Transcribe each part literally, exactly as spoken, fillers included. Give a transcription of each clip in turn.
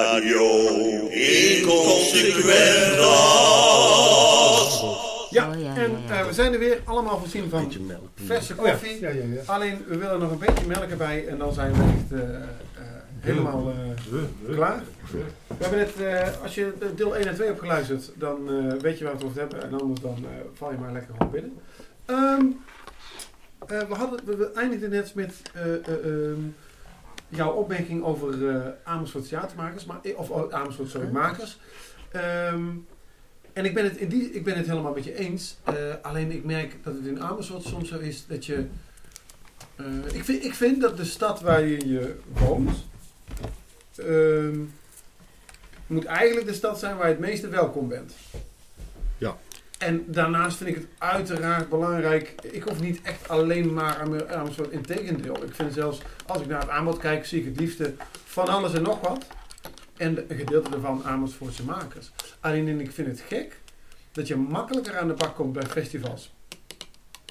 Radio Inconsequent. Ja, oh, ja, en ja, ja. Uh, we zijn er weer allemaal voorzien van verse koffie. Oh, ja. Ja, ja, ja. Alleen, we willen nog een beetje melk erbij en dan zijn we echt uh, uh, helemaal uh, klaar. We hebben net, uh, als je deel één en twee hebt geluisterd, dan uh, weet je waar we het over hebben. En anders dan uh, val je maar lekker gewoon binnen. Um, uh, we, hadden, we, we eindigden net met... Uh, uh, um, jouw opmerking over uh, Amersfoortse theatermakers, maar, of uh, Amersfoortse makers. Um, en ik ben, het in die, ik ben het helemaal met je eens. Uh, alleen ik merk dat het in Amersfoort soms zo is dat je... Uh, ik, vind, ik vind dat de stad waar je, je woont... Uh, moet eigenlijk de stad zijn waar je het meeste welkom bent. Ja. En daarnaast vind ik het uiteraard belangrijk... Ik hoef niet echt alleen maar aan Amersfoort. Integendeel. Ik vind zelfs, als ik naar het aanbod kijk... zie ik het liefste van alles en nog wat. En een gedeelte daarvan Amersfoortse makers. Alleen ik vind het gek... dat je makkelijker aan de bak komt bij festivals...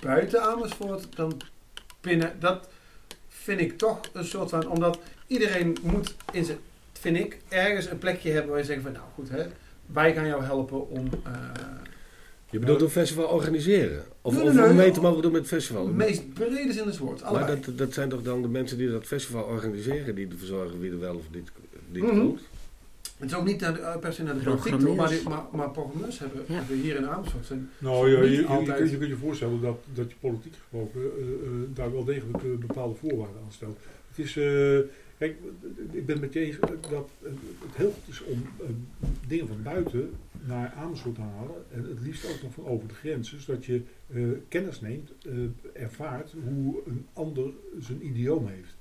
buiten Amersfoort dan binnen. Dat vind ik toch een soort van... Omdat iedereen moet, in zijn, vind ik, ergens een plekje hebben... waar je zegt van, nou goed, hè, wij gaan jou helpen om... Uh, Je bedoelt een festival organiseren? Of, nee, nee, nee. of mee te mogen doen met het festival? Het meest brede zin is het woord. Allebei. Maar dat, dat zijn toch dan de mensen die dat festival organiseren... die ervoor zorgen wie er wel of niet komt? Mm-hmm. Het is ook niet naar de, per se naar de politiek toe... maar, maar, maar programmeurs hebben ja. we hier in Amersfoort. Nou ja, je, je, altijd... je, je kunt je voorstellen dat, dat je politiek gesproken... Uh, uh, daar wel degelijk uh, bepaalde voorwaarden aan stelt. Het is... Uh, Kijk, ik ben met je eens dat het heel goed is om uh, dingen van buiten naar Amersfoort te halen. En het liefst ook nog van over de grenzen. Zodat je uh, kennis neemt, uh, ervaart hoe een ander zijn idioom heeft.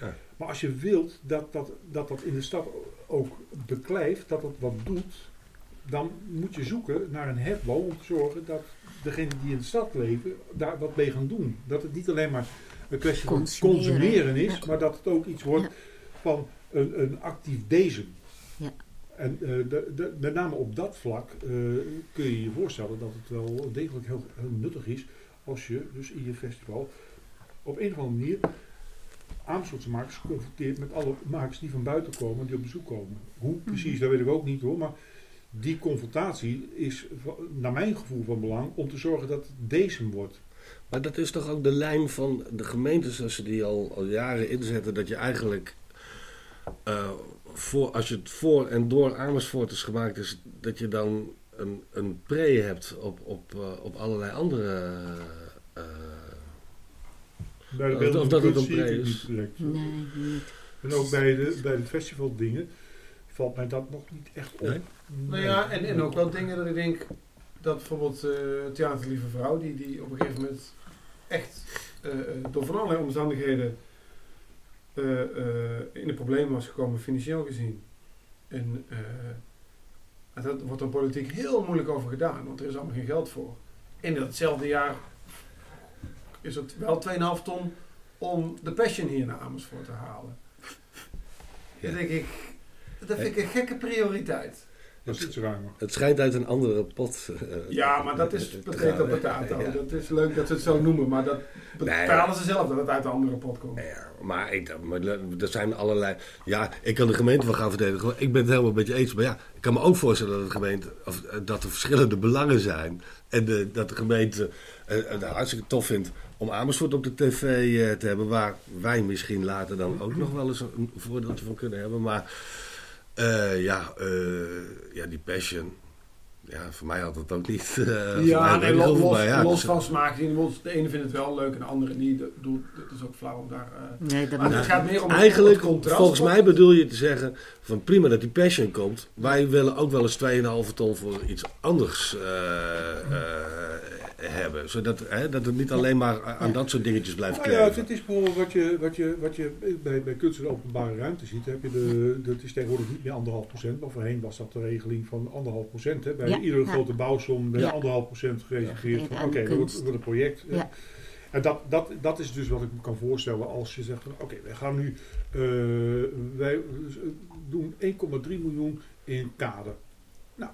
Ja. Maar als je wilt dat dat, dat dat in de stad ook beklijft, dat dat wat doet. Dan moet je zoeken naar een hefboom om te zorgen dat degenen die in de stad leven daar wat mee gaan doen. Dat het niet alleen maar... een kwestie van consumeren is, ja. maar dat het ook iets wordt ja. van een, een actief dezen. Ja. En uh, de, de, met name op dat vlak uh, kun je je voorstellen dat het wel degelijk heel, heel nuttig is als je dus in je festival op een of andere manier Amersfoortse makers confronteert met alle makers die van buiten komen en die op bezoek komen. Hoe precies, mm-hmm. dat weet ik ook niet hoor, maar die confrontatie is naar mijn gevoel van belang om te zorgen dat het dezen wordt. Maar dat is toch ook de lijn van de gemeentes als ze die al, al jaren inzetten. Dat je eigenlijk, uh, voor, als je het voor en door Amersfoort is gemaakt is, dat je dan een, een pre hebt op, op, uh, op allerlei andere... Uh, bij de of, of dat het een pre is. Nee, niet. En ook bij de, bij de festivaldingen valt mij dat nog niet echt op. Nee? Nee. Nou ja, en, en ook wel dingen dat ik denk... Dat bijvoorbeeld uh, Theater Lieve Vrouw, die, die op een gegeven moment echt uh, door van allerlei omstandigheden uh, uh, in de problemen was gekomen, financieel gezien. En uh, daar wordt dan politiek heel moeilijk over gedaan, want er is allemaal geen geld voor. In datzelfde jaar is het wel twee komma vijf ton om de Passion hier naar Amersfoort te halen. Ja. Dat denk ik, dat vind ik een gekke prioriteit. Het, het schijnt uit een andere pot. Uh, ja, maar dat is betreed op betaald. Ja. Dat is leuk dat ze het zo noemen, maar dat verhalen nee, ze zelf dat het uit een andere pot komt. Nee, maar, ik, maar er zijn allerlei... Ja, ik kan de gemeente wel gaan verdedigen. Ik ben het helemaal met je eens. Maar ja, ik kan me ook voorstellen dat de gemeente... Of, dat er verschillende belangen zijn. En de, dat de gemeente het uh, nou, hartstikke tof vindt om Amersfoort op de tv uh, te hebben. Waar wij misschien later dan ook nog wel eens een voordeeltje van kunnen hebben. Maar... Uh, ja, uh, ja, die Passion. Ja, voor mij had dat ook niet. Uh, ja, nee, los, los, ja, los dus van smaak. De ene vindt het wel leuk en de andere niet. Dat, dat is ook flauw om daar... Uh, nee, dat maar het gaat meer om eigenlijk, het contrast. Volgens mij bedoel je te zeggen... van prima dat die Passion komt. Wij willen ook wel eens twee komma vijf ton voor iets anders uh, uh, hebben. Zodat uh, dat het niet alleen maar aan dat soort dingetjes blijft kleven. Nou ja, dit is bijvoorbeeld wat je, wat je, wat je bij, bij kunst en openbare ruimte ziet. Heb je de, dat is tegenwoordig niet meer anderhalf procent. Maar voorheen was dat de regeling van anderhalf procent. Hè, bij ja, iedere ja. grote bouwsom werd ja. anderhalf procent gereserveerd. Ja, van oké, dat wordt een project. Ja. En dat, dat, dat is dus wat ik me kan voorstellen als je zegt van oké, okay, wij gaan nu uh, wij doen één komma drie miljoen in kader. Nou,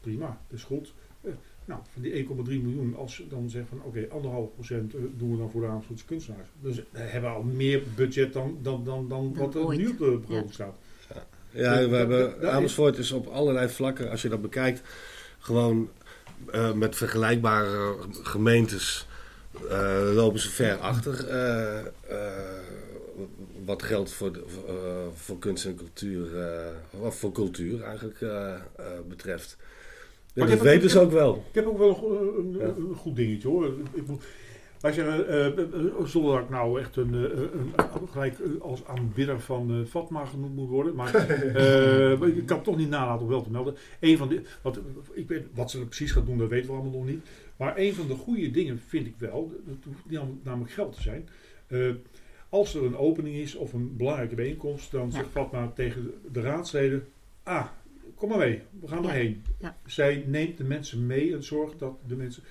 prima, dat is goed. Uh, nou, van die één komma drie miljoen, als je dan zegt van oké, anderhalf procent doen we dan voor de Amersfoortse kunstenaars. Dus we hebben al meer budget dan, dan, dan, dan wat er nu op de begroting staat. Ja. Ja, we hebben, Amersfoort is op allerlei vlakken, als je dat bekijkt, gewoon uh, met vergelijkbare gemeentes uh, lopen ze ver achter. Uh, uh, wat geldt voor, de, uh, voor kunst en cultuur, uh, of voor cultuur eigenlijk uh, uh, betreft. Ja, dat weten ze ook wel. Ik heb ook wel een, een, een ja. goed dingetje hoor. Ik moet, wij zeggen, uh, zonder dat ik nou echt een, een, een gelijk als aanbidder van uh, Fatma genoemd moet worden, maar uh, ik kan het toch niet nalaten om wel te melden. Een van de, wat, ik weet, wat ze precies gaat doen, dat weten we allemaal nog niet. Maar een van de goede dingen vind ik wel, dat hoeft niet namelijk geld te zijn. Uh, als er een opening is of een belangrijke bijeenkomst, dan zegt ja. Fatma tegen de raadsleden, ah, kom maar mee, we gaan erheen. Ja. Ja. Zij neemt de mensen mee en zorgt dat de mensen...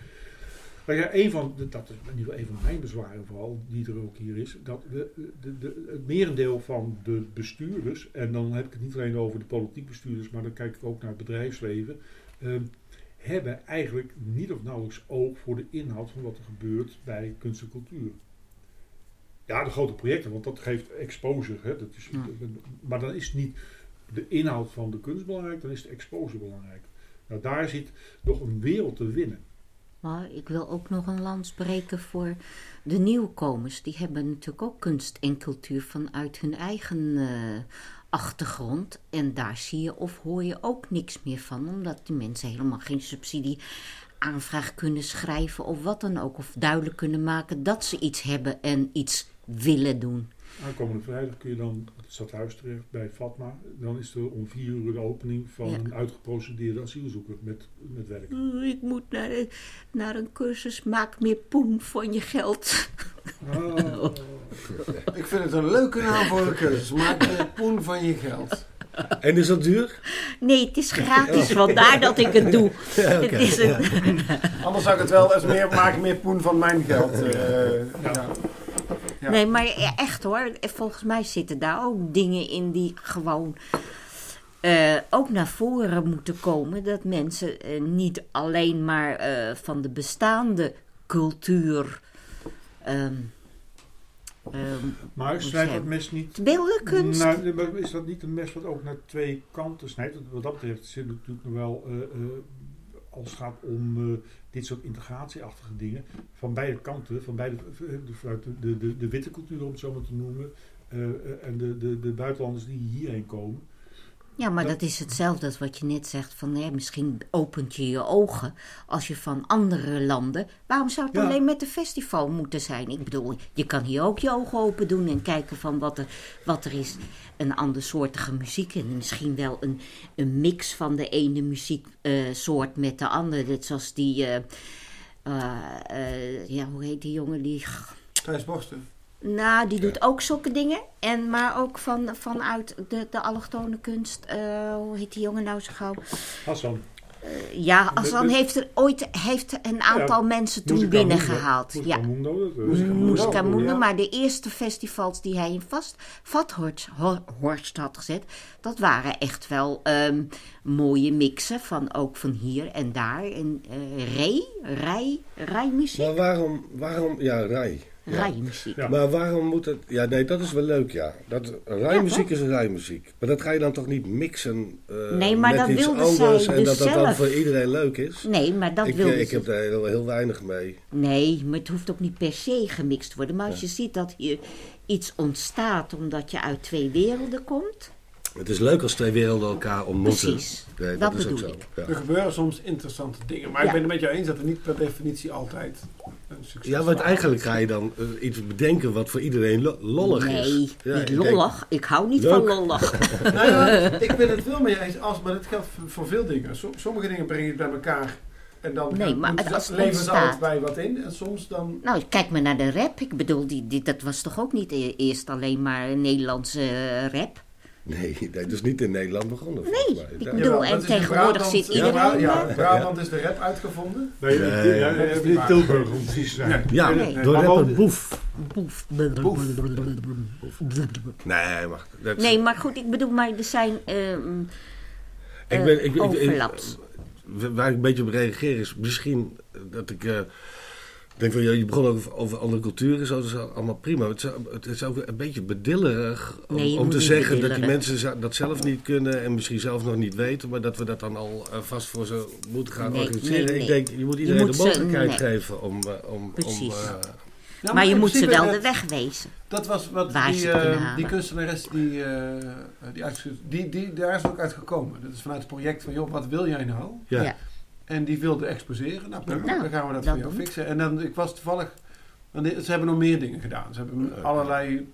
Maar ja, een van, de, dat is een van mijn bezwaren vooral, die er ook hier is, dat de, de, de, het merendeel van de bestuurders, en dan heb ik het niet alleen over de politiek bestuurders, maar dan kijk ik ook naar het bedrijfsleven, eh, hebben eigenlijk niet of nauwelijks oog voor de inhoud van wat er gebeurt bij kunst en cultuur. Ja, de grote projecten, want dat geeft exposure, hè, dat is, ja. maar dan is niet de inhoud van de kunst belangrijk, dan is de exposure belangrijk. Nou, daar zit nog een wereld te winnen. Maar ik wil ook nog een lans breken voor de nieuwkomers. Die hebben natuurlijk ook kunst en cultuur vanuit hun eigen uh, achtergrond. En daar zie je of hoor je ook niks meer van. Omdat die mensen helemaal geen subsidieaanvraag kunnen schrijven of wat dan ook. Of duidelijk kunnen maken dat ze iets hebben en iets willen doen. Aankomende vrijdag kun je dan op het stadhuis terecht bij Fatma. Dan is er om vier uur de opening van ja. een uitgeprocedeerde asielzoeker met, met werk. Ik moet naar een, naar een cursus, maak meer poen van je geld. Ah. Oh. Ik vind het een leuke naam voor een cursus, maak meer poen van je geld. En is dat duur? Nee, het is gratis, vandaar dat ik het doe. Ja, okay. Het is een... ja. Anders zou ik het wel eens meer, maak meer poen van mijn geld. Uh, ja. Ja. Ja. Nee, maar echt hoor, volgens mij zitten daar ook dingen in die gewoon uh, ook naar voren moeten komen. Dat mensen uh, niet alleen maar uh, van de bestaande cultuur... Um, um, maar snijdt dat mes niet... Beeldenkunst? Nou, maar is dat niet een mes wat ook naar twee kanten snijdt? Wat dat betreft zit natuurlijk nog wel... Uh, uh, als het gaat om uh, dit soort integratieachtige dingen, van beide kanten, van beide, vanuit de, de, de witte cultuur om het zo maar te noemen, uh, en de, de, de buitenlanders die hierheen komen. Ja, maar dat, dat is hetzelfde als wat je net zegt, van hè, misschien opent je je ogen als je van andere landen, waarom zou het ja. alleen met een festival moeten zijn? Ik bedoel, je kan hier ook je ogen open doen en kijken van wat er, wat er is, een andersoortige muziek en misschien wel een, een mix van de ene muzieksoort uh, met de andere. Net zoals die, uh, uh, uh, ja, hoe heet die jongen? Die... Thijs Borsten. Nou, die doet ja. ook zulke dingen. En, maar ook van, vanuit de, de allochtone kunst. Uh, hoe heet die jongen nou zo gauw? Hassan. Uh, ja, Hassan heeft er ooit heeft een aantal ja, mensen toen binnengehaald. Musica Mundo. Musica Mundo. Maar de eerste festivals die hij in vast, Vathorst Horst had gezet. Dat waren echt wel um, mooie mixen. Van, ook van hier en daar. En uh, rij, rij, rijmuziek. Maar waarom, waarom ja, rij... Ja. Rijmuziek. Ja. Maar waarom moet het... Ja, nee, dat is wel leuk, ja. Dat, rijmuziek ja, is rijmuziek. Maar dat ga je dan toch niet mixen uh, nee, maar met dat iets anders... Dus en dat zelf. dat dan voor iedereen leuk is? Nee, maar dat ik, wilde Ik ze... heb daar heel, heel weinig mee. Nee, maar het hoeft ook niet per se gemixt te worden. Maar als ja. je ziet dat hier iets ontstaat... omdat je uit twee werelden komt... Het is leuk als twee werelden elkaar ontmoeten. Precies, nee, dat, dat is bedoel ook ik. Zo. Ja. Er gebeuren soms interessante dingen. Maar ja. ik ben het met jou eens dat er niet per definitie altijd een succes is. Ja, want eigenlijk ga je dan uh, iets bedenken wat voor iedereen lo- lollig nee, is. Nee, ja, niet lollig. Denk, ik hou niet leuk. van lollig. nou ja, ik ben het wel mee eens, als, maar dat geldt voor, voor veel dingen. So, sommige dingen breng je bij elkaar... En dan nee, maar het, als het levert altijd bij wat in en soms dan... Nou, kijk maar naar de rap. Ik bedoel, die, die, dat was toch ook niet eerst alleen maar Nederlandse uh, rap? Nee, dat is niet in Nederland begonnen. Nee, ik bedoel, ja, en tegenwoordig zit iedereen... Ja, ja, Brabant is de rap uitgevonden. Nee, nee, nee, nee, nee, nee, nee Tilburg om precies te zijn. Ja, nee, nee. door rapper Boef. Boef. Boef. Nee, wacht. Nee, maar goed, ik bedoel, maar er zijn um, ik ben, ik, overlaps. Ik, ik, waar ik een beetje op reageer is misschien dat ik... Uh, denk van, ja, je begon ook over andere culturen, zo, dat is allemaal prima. Het is, het is ook een beetje bedillerig om, nee, om te zeggen bedilleren. Dat die mensen dat zelf niet kunnen en misschien zelf nog niet weten, maar dat we dat dan al uh, vast voor ze moeten gaan nee, organiseren. Nee, nee. Ik denk, je moet iedereen je moet de mogelijkheid ze, nee. geven om... Uh, om Precies. Om, uh, ja, maar, maar je moet ze wel het, de weg wezen. Dat was wat die, uh, die kunstenares, die, uh, die, die, die, daar is ook uit gekomen. Dat is vanuit het project van, joh, wat wil jij nou? Ja. ja. En die wilde exposeren. Nou, prima, nou, dan gaan we dat, dat voor jou doen. fixen. En dan, ik was toevallig... Ze hebben nog meer dingen gedaan. Ze hebben uh, allerlei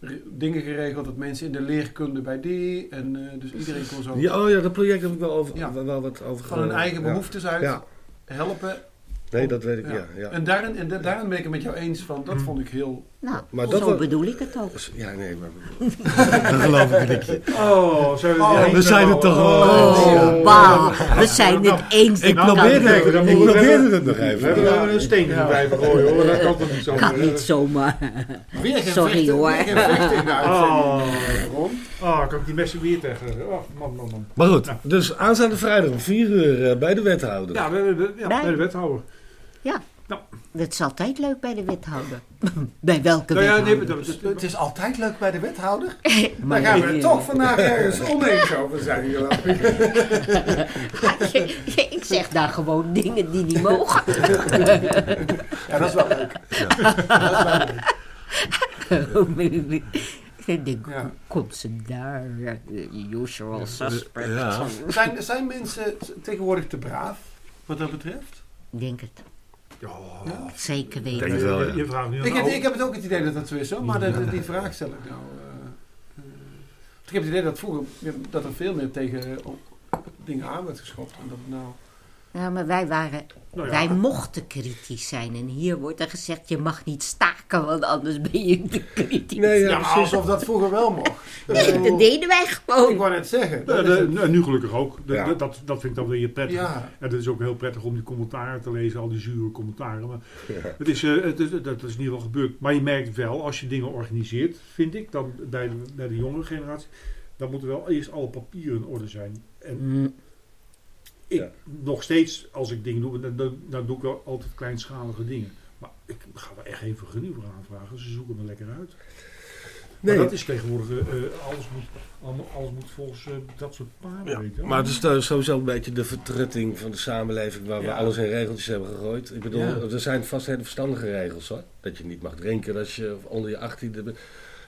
re- dingen geregeld... dat mensen in de leerkunde bij die... en uh, dus iedereen kon zo... Ja, oh ja, dat project heb ik wel, over, ja. wel wat over Van hun eigen behoeftes ja. uit ja. helpen... Nee, dat weet ik, ja. ja, ja. En, daarin, en da- daarin ben ik het met jou eens van, dat vond ik heel... Nou, maar dat zo was... bedoel ik het ook. Ja, nee, maar... dat geloof ik niet. Oh, zo oh ja, we zijn het toch wel eens. Oh, wauw. We zijn het eens. Ik probeerde het nog even. We hebben een steen blijven gooien, hoor. Dat kan toch niet zomaar. Kan niet zomaar. Sorry, hoor. Oh, oh, kan ik die messen weer tegen. Oh, man, man, man. Maar goed, dus aanstaande vrijdag om vier uur bij de wethouder. Ja, bij de wethouder. Ja, nou. Het is altijd leuk bij de wethouder. Bij welke nou ja, wethouder? Nee, het, het is altijd leuk bij de wethouder? Daar gaan we er toch vandaag ergens oneens over zijn. Ik zeg daar gewoon dingen die niet mogen. Ja, dat is wel leuk. Ja. Dat is wel leuk. Ik denk, hoe komt ze daar? Usual suspect. Ja. Zijn, zijn mensen tegenwoordig te braaf, wat dat betreft? Ik denk het. Oh, ja. Zeker weten. Denk wel, ja. je, je vraagt nu ik, heb, ik heb het ook het idee dat dat zo is, hoor. Maar ja. de, die vraag stel ik nou. Uh, uh, ik heb het idee dat vroeger dat er veel meer tegen uh, dingen aan werd geschopt. En dat nou... Ja, maar wij waren, nou ja. wij mochten kritisch zijn. En hier wordt er gezegd, je mag niet staken, want anders ben je niet kritisch. Nee, ja, ja, alsof dat vroeger wel mocht. Nee, dat deden wij gewoon. Ik wou net zeggen. Dat ja, de, nu gelukkig ook. De, ja. de, dat, dat vind ik dan weer prettig. Ja. En het is ook heel prettig om die commentaren te lezen, al die zure commentaren. Maar ja. het is, uh, het is, dat is in ieder geval gebeurd. Maar je merkt wel, als je dingen organiseert, vind ik, dan bij de, bij de jongere generatie, dan moeten wel eerst alle papieren in orde zijn. En... Mm. Ik, ja. Nog steeds, als ik dingen doe, dan, dan, dan doe ik wel altijd kleinschalige dingen. Maar ik ga er echt geen vergunning voor aanvragen. Ze zoeken me lekker uit. Nee. Maar dat is tegenwoordig, uh, alles, moet, alles moet volgens uh, dat soort paarden. Ja. Maar het is uh, sowieso een beetje de vertrutting van de samenleving waar ja. we alles in regeltjes hebben gegooid. Ik bedoel, ja. er zijn vast hele verstandige regels, hoor. Dat je niet mag drinken als je onder je achttiende bent.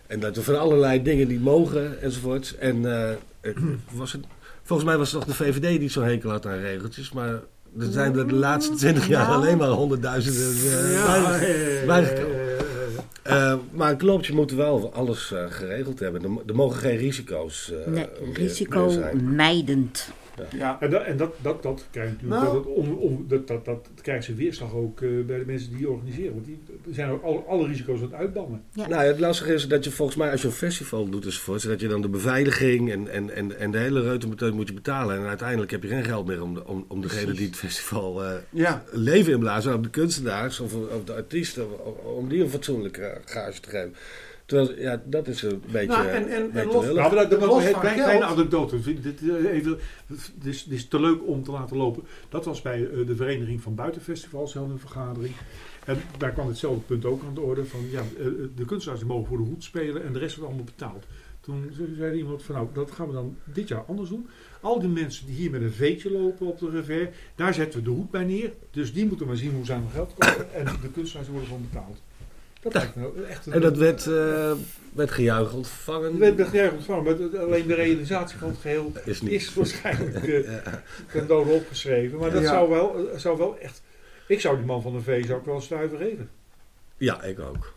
En dat er van allerlei dingen niet mogen enzovoorts. En uh, het, was het... Volgens mij was het nog de V V D die zo'n hekel had aan regeltjes. Maar er zijn er de laatste twintig jaar nou. alleen maar honderdduizenden uh, ja. bijgekomen. Uh, maar een klompje moet wel alles uh, geregeld hebben. Er, er mogen geen risico's uh, nee, meer, risico meer zijn. Mijdend. Ja. Ja, en, dat, en dat, dat, dat krijgt natuurlijk nou. dat, dat, om, om, dat, dat, dat krijgt zijn weerslag ook uh, bij de mensen die organiseren. Want die zijn ook alle, alle risico's aan het uitbannen. Ja. Nou, het lastige is dat je volgens mij als je een festival doet enzovoort, dat je dan de beveiliging en, en, en, en de hele reutemeteut moet je betalen. En uiteindelijk heb je geen geld meer om, de, om, om degene die het festival uh, ja. leven inblazen. Of de kunstenaars of, of de artiesten, om die een fatsoenlijke gage te geven. Terwijl, ja, dat is een beetje... Nou, en, en, en los, nou, dat, dat, los het blijft geen anekdote. Dit is te leuk om te laten lopen. Dat was bij uh, de Vereniging van Buitenfestivals, heel een vergadering. En daar kwam hetzelfde punt ook aan de orde van... Ja, uh, de kunstenaars die mogen voor de hoed spelen en de rest wordt allemaal betaald. Toen zei er iemand van, nou, dat gaan we dan dit jaar anders doen. Al die mensen die hier met een veetje lopen op de revers, daar zetten we de hoed bij neer. Dus die moeten maar zien hoe ze aan hun geld komen. En de kunstenaars worden van betaald. Dat ja. nou echt een, en dat werd, uh, werd gejuicheld ontvangen? Dat werd gejuicheld ontvangen, maar alleen de realisatie van het geheel is, is waarschijnlijk uh, ten dode opgeschreven. Maar dat ja. zou, wel, zou wel echt... Ik zou die man van de V zou ik wel een stuiver geven. Ja, ik ook.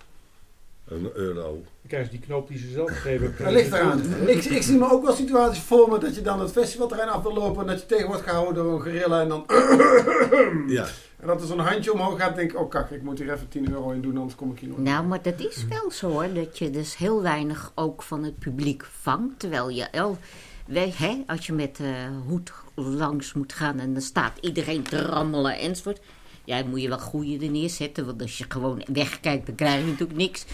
Een euro. Kijk eens, die knoop die ze zelf gegeven hebben. ligt eraan. Ik, ik zie me ook wel situaties voor me dat je dan het festivalterrein af wil lopen en dat je tegen wordt gehouden door een gorilla en dan... Ja. En dat er zo'n handje omhoog gaat, denk ik, oh kak, ik moet hier even tien euro in doen, anders kom ik hier nooit. Nou, maar dat is wel zo, hoor, dat je dus heel weinig ook van het publiek vangt. Terwijl je, el, wij, hè, als je met de uh, hoed langs moet gaan en dan staat iedereen te rammelen enzovoort. Ja, dan moet je wel goeie er neerzetten, want als je gewoon wegkijkt, dan krijg je natuurlijk niks.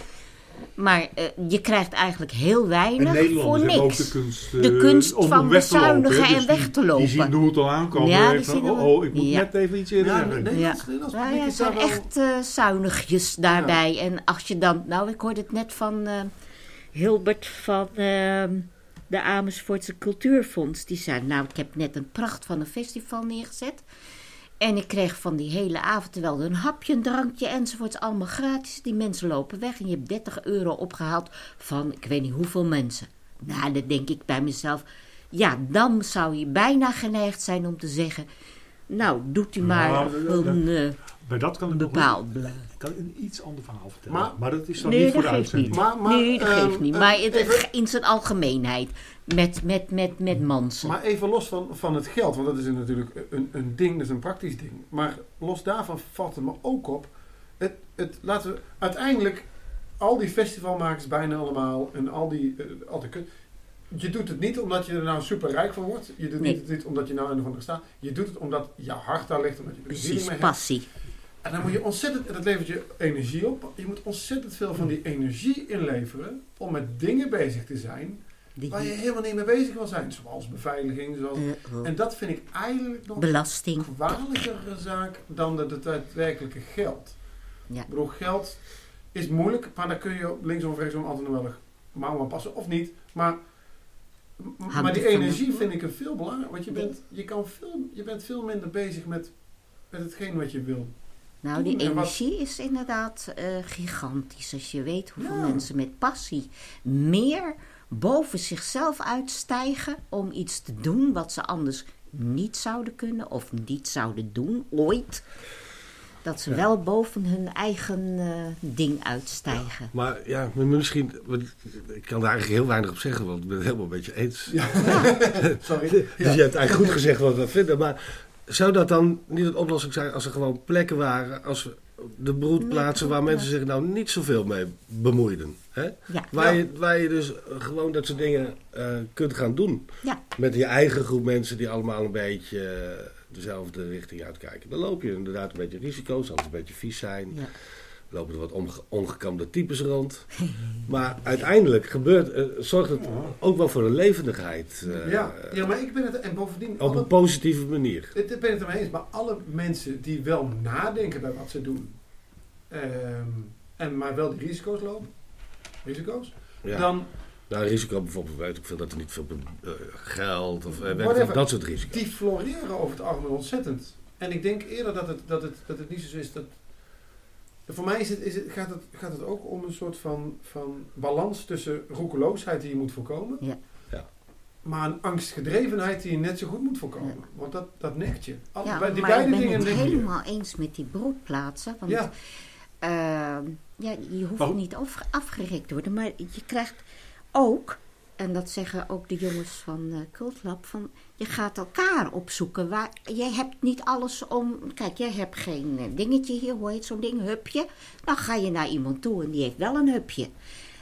Maar uh, je krijgt eigenlijk heel weinig voor niks. Ook de kunst, uh, de kunst van bezuinigen en dus weg te lopen. Die zien hoe het al aankomen. Ja, die van, oh, oh, ik moet ja. net even iets eerder ja, nee, ja. Dat, dat ja, ja, het zijn wel... echt uh, zuinigjes daarbij. Ja. En als je dan... Nou, ik hoorde het net van uh, Hilbert van uh, de Amersfoortse Cultuurfonds. Die zei, nou, ik heb net een pracht van een festival neergezet. En ik kreeg van die hele avond, terwijl een hapje, een drankje enzovoorts, allemaal gratis. Die mensen lopen weg en je hebt dertig euro opgehaald van ik weet niet hoeveel mensen. Nou, dat denk ik bij mezelf. Ja, dan zou je bijna geneigd zijn om te zeggen, nou, doet u maar nou, een uh, bij dat kan ik bepaald. Nog, ik kan een iets ander verhaal vertellen, maar, maar dat is dan nee, niet voor de uitzending. Maar, maar, nee, dat geeft um, niet. Maar um, het, in zijn algemeenheid. Met, met, met, met mansen. Maar even los van, van het geld, want dat is natuurlijk een, een ding, dat is een praktisch ding. Maar los daarvan valt het me ook op. Het, het, laten we uiteindelijk al die festivalmakers bijna allemaal en al die, uh, al die kunst. Je doet het niet omdat je er nou super rijk van wordt. Je doet nee. het niet omdat je nou in de andere staat. Je doet het omdat je hart daar ligt, omdat je er zin mee hebt. Passie. En dan moet je ontzettend, en dat levert je energie op. Je moet ontzettend veel van die energie inleveren om met dingen bezig te zijn. Die... waar je helemaal niet mee bezig wil zijn. Zoals beveiliging. Zoals... Uh, oh. En dat vind ik eigenlijk nog een kwalijkere zaak dan het daadwerkelijke geld. Ja. Ik bedoel, geld is moeilijk, maar daar kun je linksom of rechtsom altijd nog wel maar aan passen. Of niet. Maar, m- maar die energie vind ik een veel belangrijker. Want je bent, je kan veel, je bent veel minder bezig met, met hetgeen wat je wil. Nou, die energie is inderdaad uh, gigantisch. Als je weet hoeveel ja. mensen met passie meer... boven zichzelf uitstijgen om iets te doen wat ze anders niet zouden kunnen of niet zouden doen, ooit. Dat ze ja. wel boven hun eigen uh, ding uitstijgen. Ja, maar ja, misschien, ik kan daar eigenlijk heel weinig op zeggen, want ik ben het helemaal een beetje eens. Ja. Ja. Sorry. Dus ja. je hebt eigenlijk goed gezegd wat we vinden, maar zou dat dan niet een oplossing zijn als er gewoon plekken waren, als we de broedplaatsen waar mensen zich nou niet zoveel mee bemoeiden. Hè? Ja. Waar, je, waar je dus gewoon dat soort dingen uh, kunt gaan doen. Ja. Met je eigen groep mensen die allemaal een beetje uh, dezelfde richting uitkijken. Dan loop je inderdaad een beetje risico's, zal het een beetje vies zijn. Ja. Lopen er wat onge- ongekamde types rond. Maar uiteindelijk gebeurt, uh, zorgt het ook wel voor een levendigheid. Uh, ja. ja, maar ik ben het... En bovendien... Op alle, een positieve manier. Ik ben het ermee eens, maar alle mensen die wel nadenken bij wat ze doen... Um, en maar wel die risico's lopen... Risico's? Ja. Dan... Nou, risico bijvoorbeeld, weet ik veel dat er niet veel uh, geld of uh, werkt, of dat soort risico's. Die floreren over het algemeen ontzettend. En ik denk eerder dat het, dat het, dat het niet zo is dat... Voor mij is het, is het, gaat, het, gaat het ook om een soort van, van balans tussen roekeloosheid die je moet voorkomen. Ja. Ja. Maar een angstgedrevenheid die je net zo goed moet voorkomen. Ja. Want dat, dat nekt je. Al, ja, die maar beide ik ben het helemaal je. eens met die broedplaatsen. Want ja. Uh, ja, je hoeft oh. niet af, afgerikt te worden. Maar je krijgt ook, en dat zeggen ook de jongens van uh, Cult Lab, van, je gaat elkaar opzoeken. Waar, jij hebt niet alles om... Kijk, jij hebt geen dingetje hier, hoe heet zo'n ding, hupje. Dan ga je naar iemand toe en die heeft wel een hupje.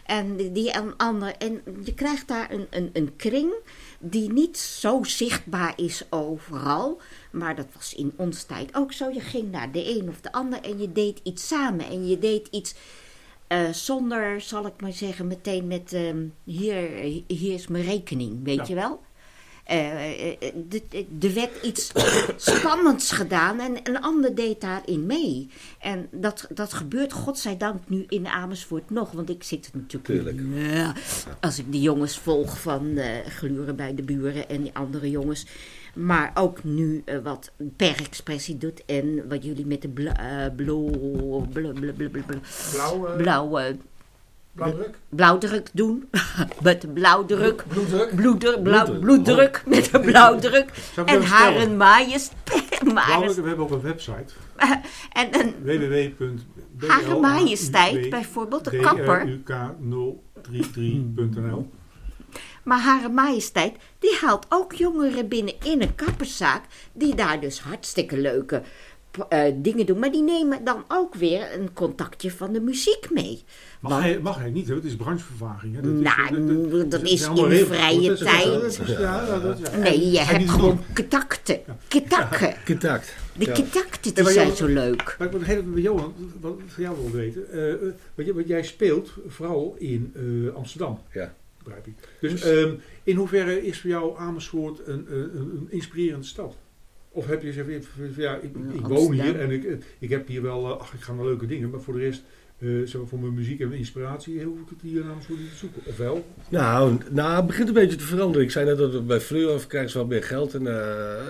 En, die, een ander, en je krijgt daar een, een, een kring die niet zo zichtbaar is overal. Maar dat was in ons tijd ook zo. Je ging naar de een of de ander en je deed iets samen. En je deed iets... Uh, zonder, zal ik maar zeggen, meteen met um, hier, hier is mijn rekening, weet ja. je wel. Uh, de, de werd iets spannends gedaan en een ander deed daarin mee. En dat, dat gebeurt godzijdank nu in Amersfoort nog, want ik zit er natuurlijk... Uh, als ik de jongens volg van uh, Gluren bij de Buren en die andere jongens... Maar ook nu uh, wat per expressie doet en wat jullie met de bla, uh, blo, bla, bla, bla, bla, blauwe, blauwe blauwdruk? blauwdruk doen. Met de blauwdruk. Bloeddruk. Bloeddruk. Blauw, bloeddruk met de blauwdruk. En Hare Majesteit. Blauwdruk, we hebben ook een website. w w w punt b l Hare Majesteit bijvoorbeeld, de kapper. d r u k nul drie drie punt n l Maar Hare Majesteit, die haalt ook jongeren binnen in een kapperszaak... die daar dus hartstikke leuke uh, dingen doen. Maar die nemen dan ook weer een contactje van de muziek mee. Mag, Want, hij, mag hij niet, hè? Het is branchevervaging. Hè? Dat nou, is, dat, dat, dat is in de vrije tijd. Nee, je hebt gewoon contacten. Contacten. Contact. De ja. contacten die zijn Johan, zo leuk. Maar ik moet nog even met Johan, wat ik van jou wil weten. Uh, wat, jij, wat jij speelt vooral in uh, Amsterdam. Ja. Begrijp ik. Dus um, in hoeverre is voor jou Amersfoort een, een, een inspirerende stad? Of heb je gezegd, ja, ik, ik woon hier en ik, ik heb hier wel, ach, ik ga naar leuke dingen, maar voor de rest, uh, zeg maar, voor mijn muziek en mijn inspiratie, hoef ik het hier namens voor niet te zoeken, of wel? Nou, nou, het begint een beetje te veranderen. Ik zei net dat bij Fleur krijg je wel meer geld en uh,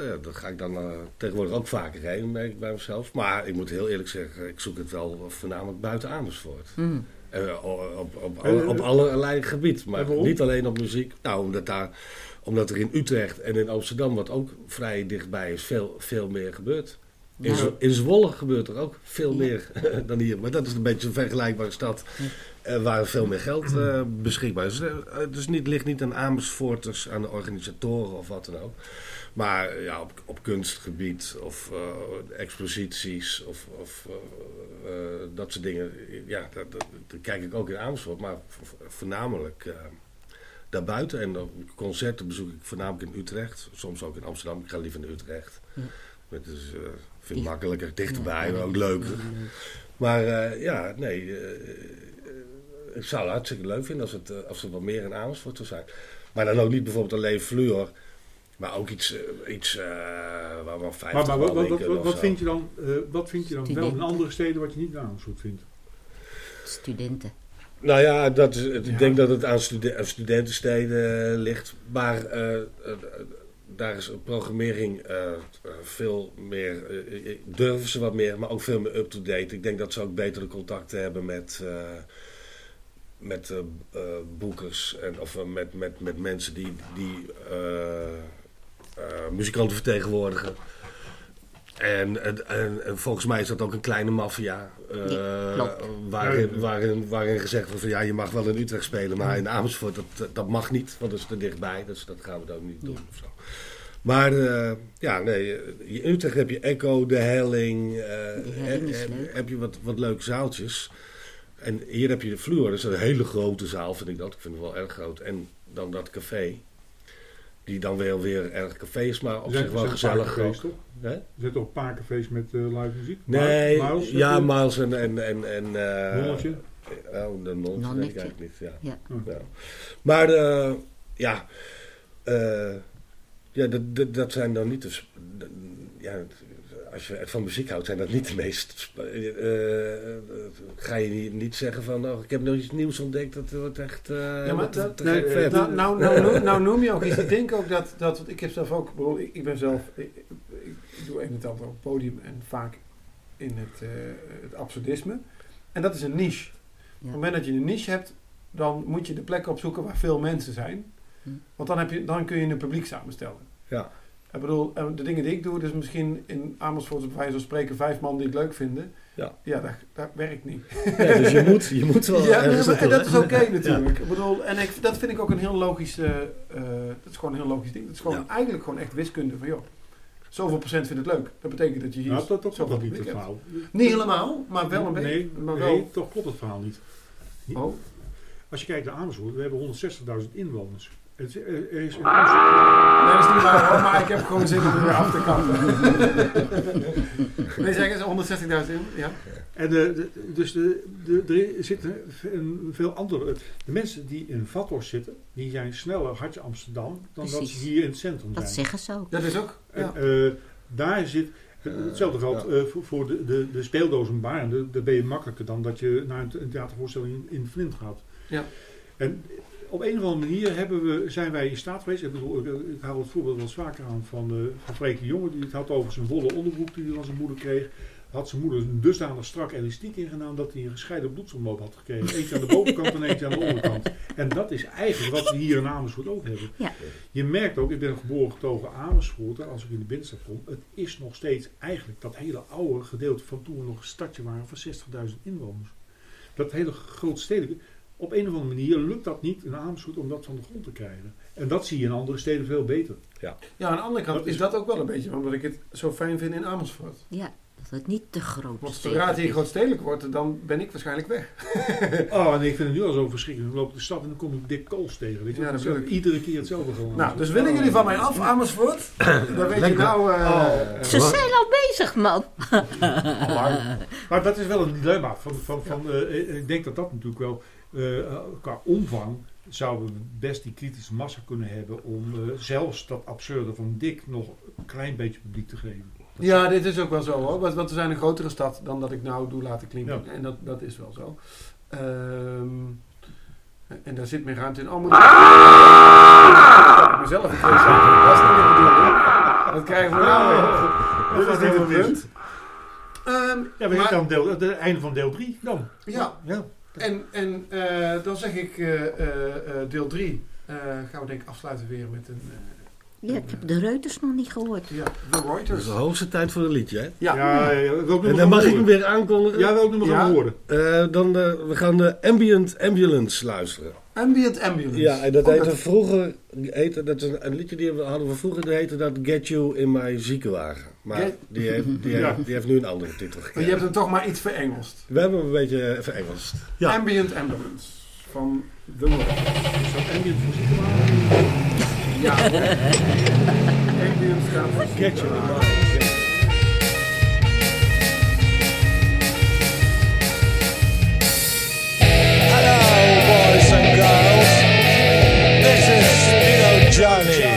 ja, dat ga ik dan uh, tegenwoordig ook vaker heen, merk ik bij mezelf. Maar ik moet heel eerlijk zeggen, ik zoek het wel voornamelijk buiten Amersfoort. Mm. Uh, op, op, alle, op allerlei gebied, maar niet alleen op muziek. Nou, omdat daar, omdat er in Utrecht en in Amsterdam, wat ook vrij dichtbij is, veel, veel meer gebeurt. In, ja. in Zwolle gebeurt er ook veel ja. meer dan hier. Maar dat is een beetje een vergelijkbare stad ja. uh, waar veel meer geld uh, beschikbaar is. Uh, dus het ligt niet aan Amersfoorters, aan de organisatoren of wat dan ook. Maar ja, op, op kunstgebied of uh, exposities of, of uh, uh, dat soort dingen, ja, dat, dat, dat kijk ik ook in Amersfoort. Maar voornamelijk uh, daarbuiten. En concerten bezoek ik voornamelijk in Utrecht, soms ook in Amsterdam. Ik ga liever naar Utrecht. Ja. Dat is, uh, vind ik makkelijker, dichterbij, ja, maar ook leuker. Ja. Maar uh, ja, nee, uh, uh, ik zou het hartstikke leuk vinden als het, uh, als het wat meer in Amersfoort zou zijn. Maar dan ook niet bijvoorbeeld alleen Fleur. Maar ook iets, iets uh, waar we vijftig maar, maar wat, wat, wat, wat vind je dan, uh, wat vind je dan wel in andere steden wat je niet aan soort vindt? Studenten. Nou ja, dat is, ik ja. denk dat het aan studen, studentensteden ligt. Maar uh, uh, daar is programmering uh, veel meer, uh, durven ze wat meer, maar ook veel meer up-to-date. Ik denk dat ze ook betere contacten hebben met... Uh, Met uh, uh, boekers en, of uh, met, met, met mensen die, die uh, uh, muzikanten vertegenwoordigen. En, en, en, en volgens mij is dat ook een kleine maffia. Uh, ja, waarin, waarin, waarin gezegd wordt van ja, je mag wel in Utrecht spelen, maar in Amersfoort dat, dat mag niet, want dat is te dichtbij. Dus dat gaan we dan niet doen. Ja. Of zo. Maar uh, ja, nee, in Utrecht heb je Echo, De Helling, uh, de Helling heb, heb je wat, wat leuke zaaltjes. En hier heb je de Fleur, dat is een hele grote zaal, vind ik dat. Ik vind het wel erg groot. En dan dat café, die dan wel weer erg café is, maar op zich wel gezellig. Er zijn toch een paar cafés met uh, live muziek? Nee, Miles, ja, Miles en... en, en, en uh, Nolletje? Oh, de Nolletje denk ik eigenlijk niet, ja. ja. Oh. Nou. Maar uh, ja, uh, ja dat, dat, dat zijn dan niet... Dus, dat, ja, als je van muziek houdt, zijn dat niet de meest... Uh, ga je niet zeggen van, oh, ik heb nog iets nieuws ontdekt, dat wordt echt... Uh, ja, maar dat, te nee, nee, nou, nou, nou, nou noem je ook iets. Ik denk ook dat, dat ik heb zelf ook, bro, ik, ik ben zelf, ik, ik doe een en ander op het podium en vaak in het, uh, het absurdisme. En dat is een niche. Ja. Op het moment dat je een niche hebt, dan moet je de plek opzoeken waar veel mensen zijn. Hm. Want dan, heb je, dan kun je een publiek samenstellen. Ja. Ik bedoel, de dingen die ik doe, dus misschien in Amersfoort bij wijze van spreken vijf man die ik leuk vinden. Ja, ja dat, dat werkt niet. Ja, dus je moet, je moet wel. Ja, dat, dat, dat is oké okay, natuurlijk. Ja. Ik bedoel, en ik, dat vind ik ook een heel logisch, uh, dat is gewoon een heel logisch ding. Dat is gewoon ja. eigenlijk gewoon echt wiskunde van joh, zoveel procent vindt het leuk. Dat betekent dat je hier. Nou, dat klopt dat niet het verhaal. Niet helemaal, maar wel een beetje. Nee, maar wel. Nee, toch klopt het verhaal niet. Oh. Als je kijkt naar Amersfoort, we hebben honderdzestigduizend inwoners. Het is, er is een... Nee, dat is niet waar, maar ik heb gewoon zin om weer af te kappen. Nee, zeg eens, honderdzestigduizend in. Ja. En de, de, dus de, de, er zitten veel andere... De mensen die in Vathorst zitten, die zijn sneller hartje Amsterdam dan Precies. dat ze hier in het centrum zijn. Dat zeggen ze ook. Dat is ook. Ja. En, uh, daar zit... Hetzelfde geldt uh, ja. uh, voor de, de, de speeldozenbar. En daar ben je makkelijker dan dat je naar een theatervoorstelling in, in Flint gaat. Ja. En... Op een of andere manier hebben we, zijn wij in staat geweest. Ik, bedoel, ik, ik haal het voorbeeld wel vaker aan van, uh, van Freek de Jonge. Die het had over zijn wollen onderbroek die hij van zijn moeder kreeg. Had zijn moeder een dusdanig strak elastiek ingedaan dat hij een gescheiden bloedsomloop had gekregen. Eentje aan de bovenkant en eentje aan de onderkant. En dat is eigenlijk wat we hier in Amersfoort ook hebben. Ja. Je merkt ook, ik ben geboren getogen Amersfoort, als ik in de binnenstad kom. Het is nog steeds eigenlijk dat hele oude gedeelte van toen we nog een stadje waren van zestigduizend inwoners. Dat hele grootstedelijke... Op een of andere manier lukt dat niet in Amersfoort om dat van de grond te krijgen. En dat zie je in andere steden veel beter. Ja, ja aan de andere kant dat is, is dat ook wel een beetje omdat ik het zo fijn vind in Amersfoort. Ja. Dat het niet te groot is. Want zodra het hier grootstedelijk wordt, dan ben ik waarschijnlijk weg. Oh, en ik vind het nu al zo verschrikkelijk. Dan loop ik de stad en dan kom ik Dick Kools tegen. Weet je? Ja, dat wil ik. Iedere keer hetzelfde gewoon. Nou, dus willen jullie van mij af, Amersfoort? Dan weet je nou... Uh, oh. Ze zijn al bezig, man. Maar, maar dat is wel een dilemma. Van, van, van, ja. uh, ik denk dat dat natuurlijk wel uh, qua omvang... zouden we best die kritische massa kunnen hebben... om uh, zelfs dat absurde van Dick nog een klein beetje publiek te geven. Dat ja, dit is ook wel zo hoor. Want we zijn een grotere stad dan dat ik nou doe laten klinken. Ja. En dat, dat is wel zo. Um, en daar zit meer ruimte in. Oh, moet ik... Ah! Ik mezelf een keer zeggen. Dat is niet de bedoeling. Dat krijgen we nou weer. Ah, dit is niet het punt. Um, ja, we maar... zitten aan het einde van deel drie dan. Ja. Ja. En, en uh, dan zeg ik uh, uh, deel drie. Uh, gaan we denk ik afsluiten weer met een... Uh, Ja, ik heb de Reuters nog niet gehoord. Ja, de Reuters. Dat is de hoogste tijd voor een liedje, hè? Ja. ja, ja en dan mag horen. Ik hem weer aankondigen. Ja, welk nummer ja. gaan we horen? Uh, dan, uh, we gaan de Ambient Ambulance luisteren. Ambient Ambulance? Ja, en dat oh, heette dat... vroeger... Heette, dat is een, een liedje die we hadden we vroeger, dat heette dat Get You In My Ziekenwagen. Maar Get... die, heeft, die, ja. heeft, die heeft nu een andere titel gekregen. Maar je hebt hem toch maar iets verengelst. We hebben hem een beetje verengelst. Ja. Ambient Ambulance. Van The Reuters. Is dat Ambient voor Ziekenwagen? Ja, ambient staat voor ziekenwagen. Hello, boys and girls. This is Nino Johnny,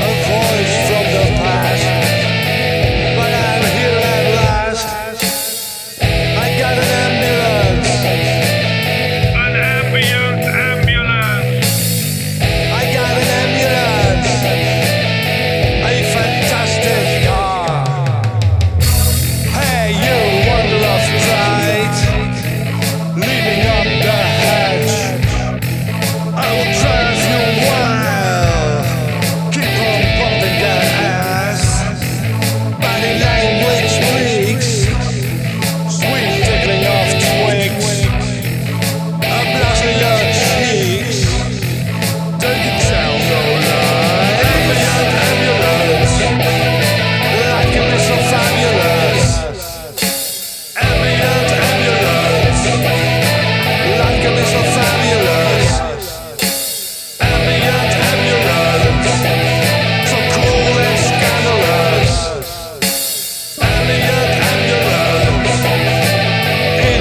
a voice from the past. But I'm here at last. I got an ambulance. An ambient ambulance. I got an ambulance. A fantastic car. Hey, you wonder of pride. Leaving up the hedge, I will drive you wild. Keep on pumping their ass. Body language leaks. Sweet tickling of twigs. I'm blasting your cheeks. Don't you tell no lie. Ambulance, ambulance. Like a missile fabulous. Ambulance, ambulance. Like a missile fabulous. Ambient ambulance. So cool and scandalous. Ambient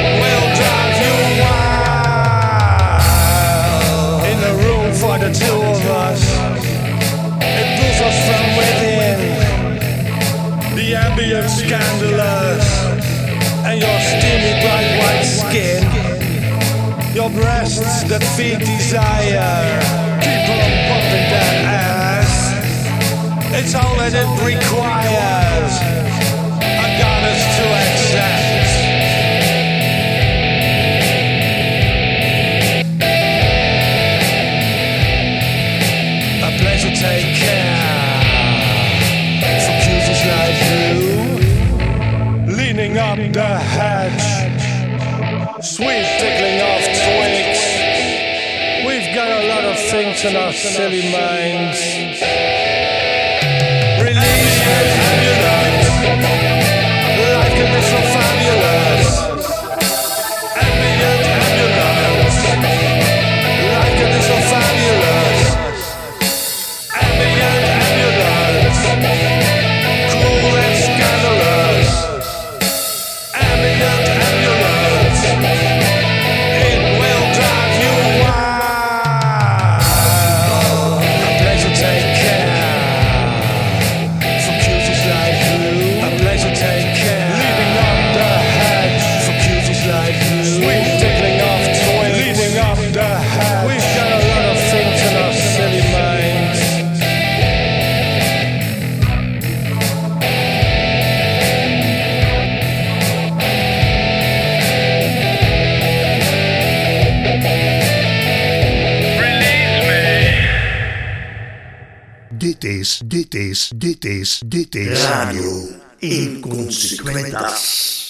ambulance. It will drive you wild. In a room for the two of us, it pulls us from within. The ambient scandalous. And your steamy bright white skin, your breasts that feed desire, keep on pumping that ass. It's all that it requires, a goddess to accept. A pleasure take care for cutest like you, leaning up the hatch. Sweet tickling of twigs. We've got a lot of things in our silly minds. Release your ambulance. Like a missile fabulous. Ambient ambulance. Like a missile fabulous. Ambient ambulance. Cool and scandalous. Ambient ambulance. It will drive you wild. A pleasure take care for cuties like you. A pleasure take care, leading up the hedge for cuties like you. Sweet tickling of toys, leading up the hedge. We've got a lot of things in our silly minds. Dit is, dit is, dit is, dit is Radio Inconsequentas.